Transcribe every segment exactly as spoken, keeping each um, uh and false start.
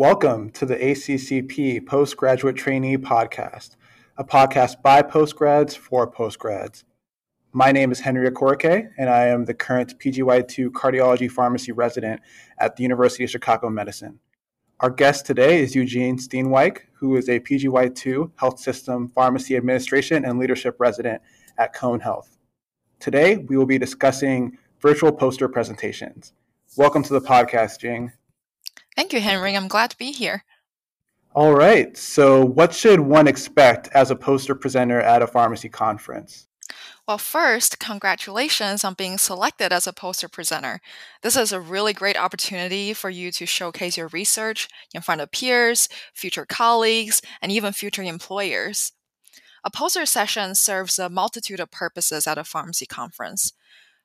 Welcome to the A C C P Postgraduate Trainee Podcast, a podcast by postgrads for postgrads. My name is Henry Akorike, and I am the current P G Y two Cardiology Pharmacy resident at the University of Chicago Medicine. Our guest today is Eugene Steenweich, who is a P G Y two Health System Pharmacy Administration and Leadership resident at Cone Health. Today, we will be discussing virtual poster presentations. Welcome to the podcast, Jing. Thank you, Henry. I'm glad to be here. All right. So what should one expect as a poster presenter at a pharmacy conference? Well, first, congratulations on being selected as a poster presenter. This is a really great opportunity for you to showcase your research in front of peers, future colleagues, and even future employers. A poster session serves a multitude of purposes at a pharmacy conference.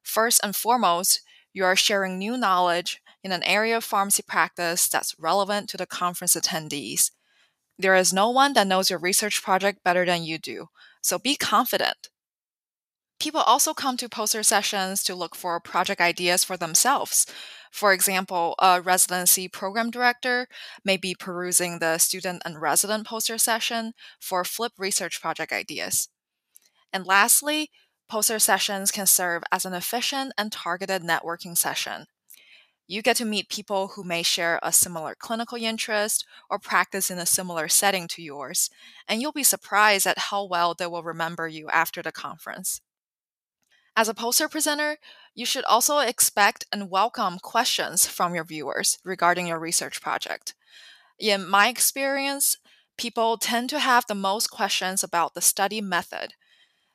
First and foremost, you are sharing new knowledge in an area of pharmacy practice that's relevant to the conference attendees. There is no one that knows your research project better than you do, so be confident. People also come to poster sessions to look for project ideas for themselves. For example, a residency program director may be perusing the student and resident poster session for flip research project ideas. And lastly, poster sessions can serve as an efficient and targeted networking session. You get to meet people who may share a similar clinical interest or practice in a similar setting to yours, and you'll be surprised at how well they will remember you after the conference. As a poster presenter, you should also expect and welcome questions from your viewers regarding your research project. In my experience, people tend to have the most questions about the study method.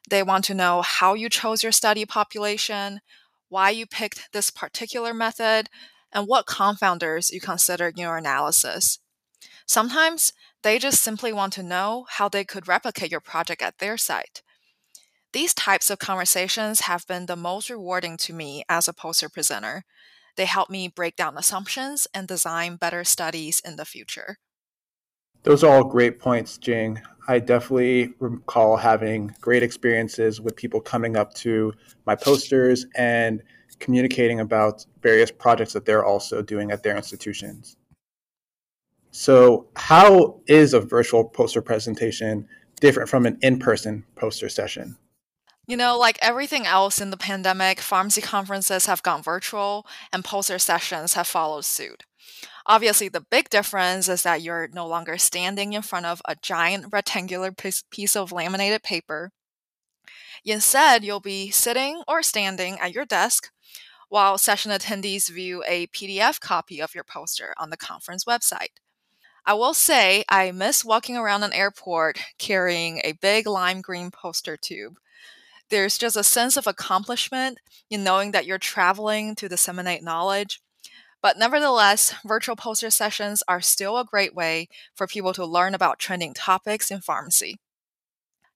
They want to know how you chose your study population, why you picked this particular method, and what confounders you considered in your analysis. Sometimes they just simply want to know how they could replicate your project at their site. These types of conversations have been the most rewarding to me as a poster presenter. They help me break down assumptions and design better studies in the future. Those are all great points, Jing. I definitely recall having great experiences with people coming up to my posters and communicating about various projects that they're also doing at their institutions. So how is a virtual poster presentation different from an in-person poster session? You know, like everything else in the pandemic, pharmacy conferences have gone virtual and poster sessions have followed suit. Obviously, the big difference is that you're no longer standing in front of a giant rectangular piece of laminated paper. Instead, you'll be sitting or standing at your desk while session attendees view a P D F copy of your poster on the conference website. I will say I miss walking around an airport carrying a big lime green poster tube. There's just a sense of accomplishment in knowing that you're traveling to disseminate knowledge. But nevertheless, virtual poster sessions are still a great way for people to learn about trending topics in pharmacy.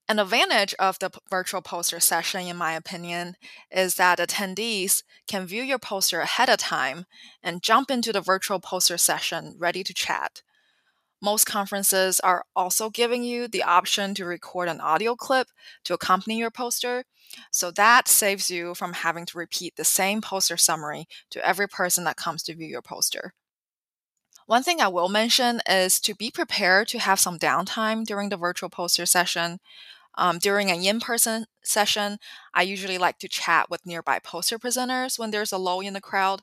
An advantage of the virtual poster session, in my opinion, is that attendees can view your poster ahead of time and jump into the virtual poster session ready to chat. Most conferences are also giving you the option to record an audio clip to accompany your poster, so that saves you from having to repeat the same poster summary to every person that comes to view your poster. One thing I will mention is to be prepared to have some downtime during the virtual poster session. Um, during an in-person session, I usually like to chat with nearby poster presenters when there's a lull in the crowd,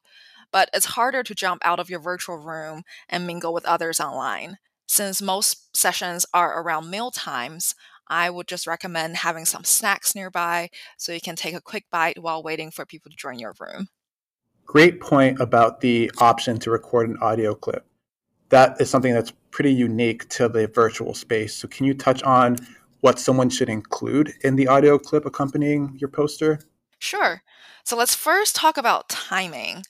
but it's harder to jump out of your virtual room and mingle with others online. Since most sessions are around meal times, I would just recommend having some snacks nearby so you can take a quick bite while waiting for people to join your room. Great point about the option to record an audio clip. That is something that's pretty unique to the virtual space. So can you touch on what someone should include in the audio clip accompanying your poster? Sure. So let's first talk about timing.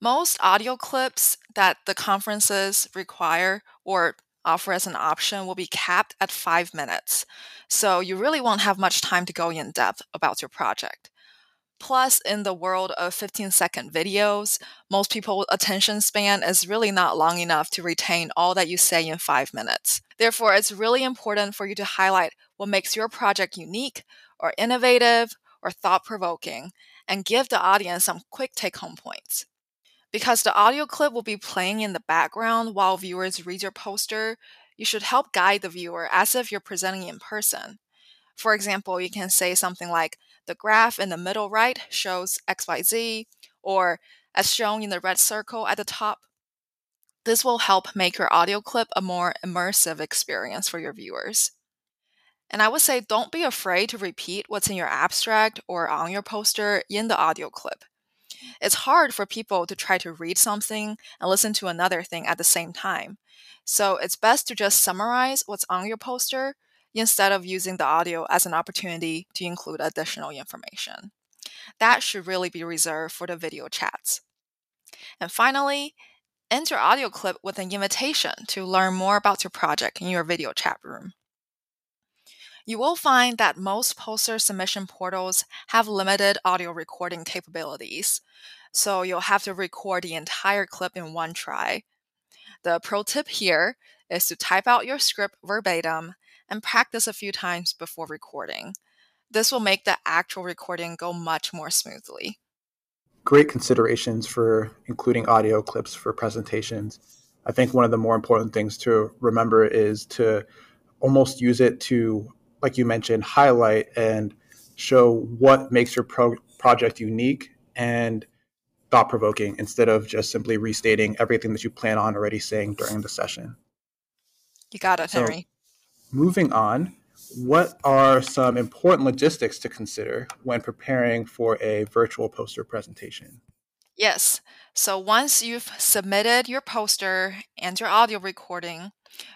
Most audio clips that the conferences require or offer as an option will be capped at five minutes. So you really won't have much time to go in depth about your project. Plus, in the world of fifteen second videos, most people's attention span is really not long enough to retain all that you say in five minutes. Therefore, it's really important for you to highlight what makes your project unique or innovative or thought-provoking and give the audience some quick take-home points. Because the audio clip will be playing in the background while viewers read your poster, you should help guide the viewer as if you're presenting in person. For example, you can say something like, the graph in the middle right shows X Y Z, or as shown in the red circle at the top. This will help make your audio clip a more immersive experience for your viewers. And I would say don't be afraid to repeat what's in your abstract or on your poster in the audio clip. It's hard for people to try to read something and listen to another thing at the same time. So it's best to just summarize what's on your poster instead of using the audio as an opportunity to include additional information. That should really be reserved for the video chats. And finally, end your audio clip with an invitation to learn more about your project in your video chat room. You will find that most poster submission portals have limited audio recording capabilities, so you'll have to record the entire clip in one try. The pro tip here is to type out your script verbatim and practice a few times before recording. This will make the actual recording go much more smoothly. Great considerations for including audio clips for presentations. I think one of the more important things to remember is to almost use it to, like you mentioned, highlight and show what makes your pro- project unique and thought-provoking instead of just simply restating everything that you plan on already saying during the session. You got it, Henry. So, moving on, what are some important logistics to consider when preparing for a virtual poster presentation? Yes. So once you've submitted your poster and your audio recording,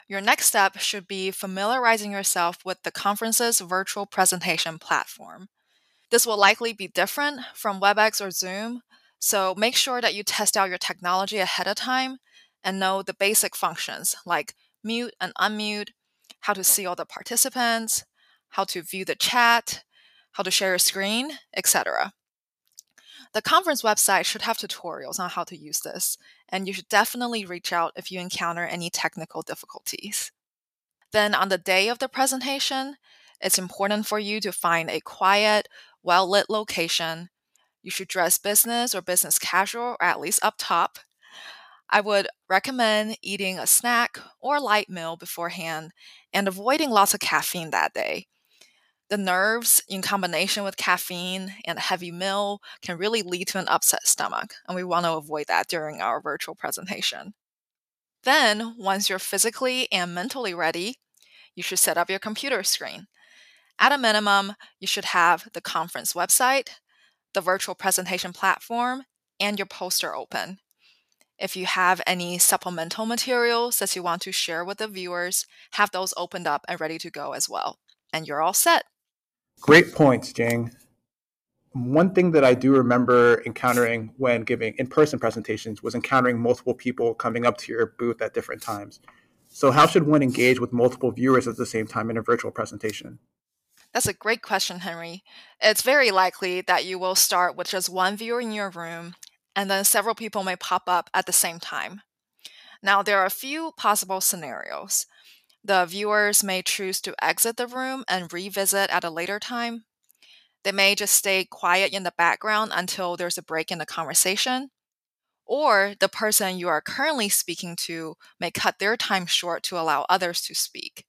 your next step should be familiarizing yourself with the conference's virtual presentation platform. This will likely be different from WebEx or Zoom, so make sure that you test out your technology ahead of time and know the basic functions like mute and unmute, how to see all the participants, how to view the chat, how to share your screen, et cetera. The conference website should have tutorials on how to use this, and you should definitely reach out if you encounter any technical difficulties. Then on the day of the presentation, it's important for you to find a quiet, well-lit location. You should dress business or business casual, or at least up top. I would recommend eating a snack or light meal beforehand and avoiding lots of caffeine that day. The nerves, in combination with caffeine and a heavy meal, can really lead to an upset stomach, and we want to avoid that during our virtual presentation. Then, once you're physically and mentally ready, you should set up your computer screen. At a minimum, you should have the conference website, the virtual presentation platform, and your poster open. If you have any supplemental materials that you want to share with the viewers, have those opened up and ready to go as well, and you're all set. Great points, Jing. One thing that I do remember encountering when giving in-person presentations was encountering multiple people coming up to your booth at different times. So how should one engage with multiple viewers at the same time in a virtual presentation? That's a great question, Henry. It's very likely that you will start with just one viewer in your room, and then several people may pop up at the same time. Now, there are a few possible scenarios. The viewers may choose to exit the room and revisit at a later time. They may just stay quiet in the background until there's a break in the conversation. Or the person you are currently speaking to may cut their time short to allow others to speak.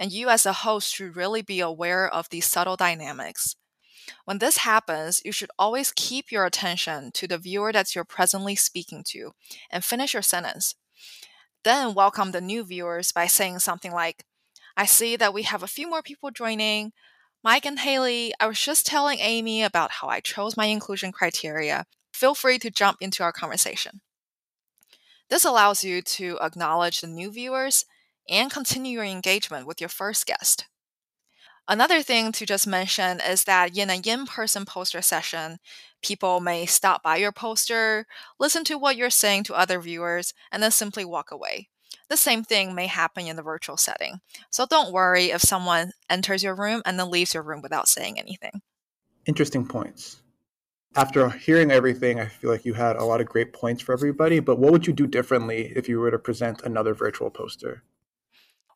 And you as a host should really be aware of these subtle dynamics. When this happens, you should always keep your attention to the viewer that you're presently speaking to and finish your sentence. Then welcome the new viewers by saying something like, I see that we have a few more people joining. Mike and Haley, I was just telling Amy about how I chose my inclusion criteria. Feel free to jump into our conversation. This allows you to acknowledge the new viewers and continue your engagement with your first guest. Another thing to just mention is that in an in-person poster session, people may stop by your poster, listen to what you're saying to other viewers, and then simply walk away. The same thing may happen in the virtual setting. So don't worry if someone enters your room and then leaves your room without saying anything. Interesting points. After hearing everything, I feel like you had a lot of great points for everybody, but what would you do differently if you were to present another virtual poster?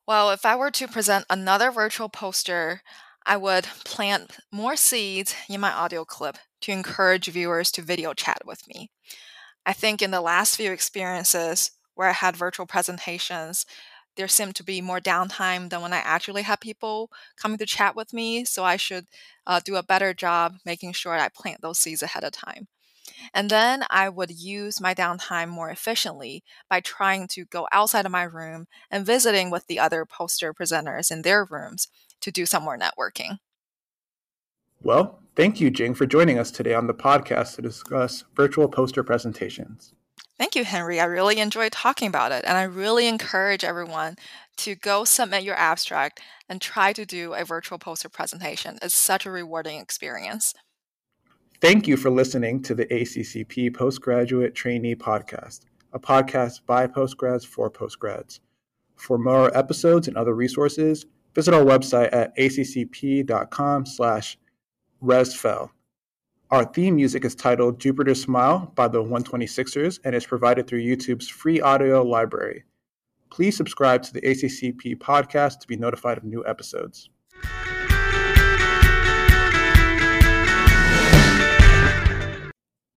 Well, if I were to present another virtual poster, I would plant more seeds in my audio clip to encourage viewers to video chat with me. I think in the last few experiences where I had virtual presentations, there seemed to be more downtime than when I actually had people coming to chat with me. So I should uh, do a better job making sure I plant those seeds ahead of time. And then I would use my downtime more efficiently by trying to go outside of my room and visiting with the other poster presenters in their rooms to do some more networking. Well, thank you, Jing, for joining us today on the podcast to discuss virtual poster presentations. Thank you, Henry. I really enjoyed talking about it, and I really encourage everyone to go submit your abstract and try to do a virtual poster presentation. It's such a rewarding experience. Thank you for listening to the A C C P Postgraduate Trainee Podcast, a podcast by postgrads for postgrads. For more episodes and other resources, visit our website at accp.com slash resfel. Our theme music is titled Jupiter Smile by the one twenty-sixers and is provided through YouTube's free audio library. Please subscribe to the A C C P podcast to be notified of new episodes.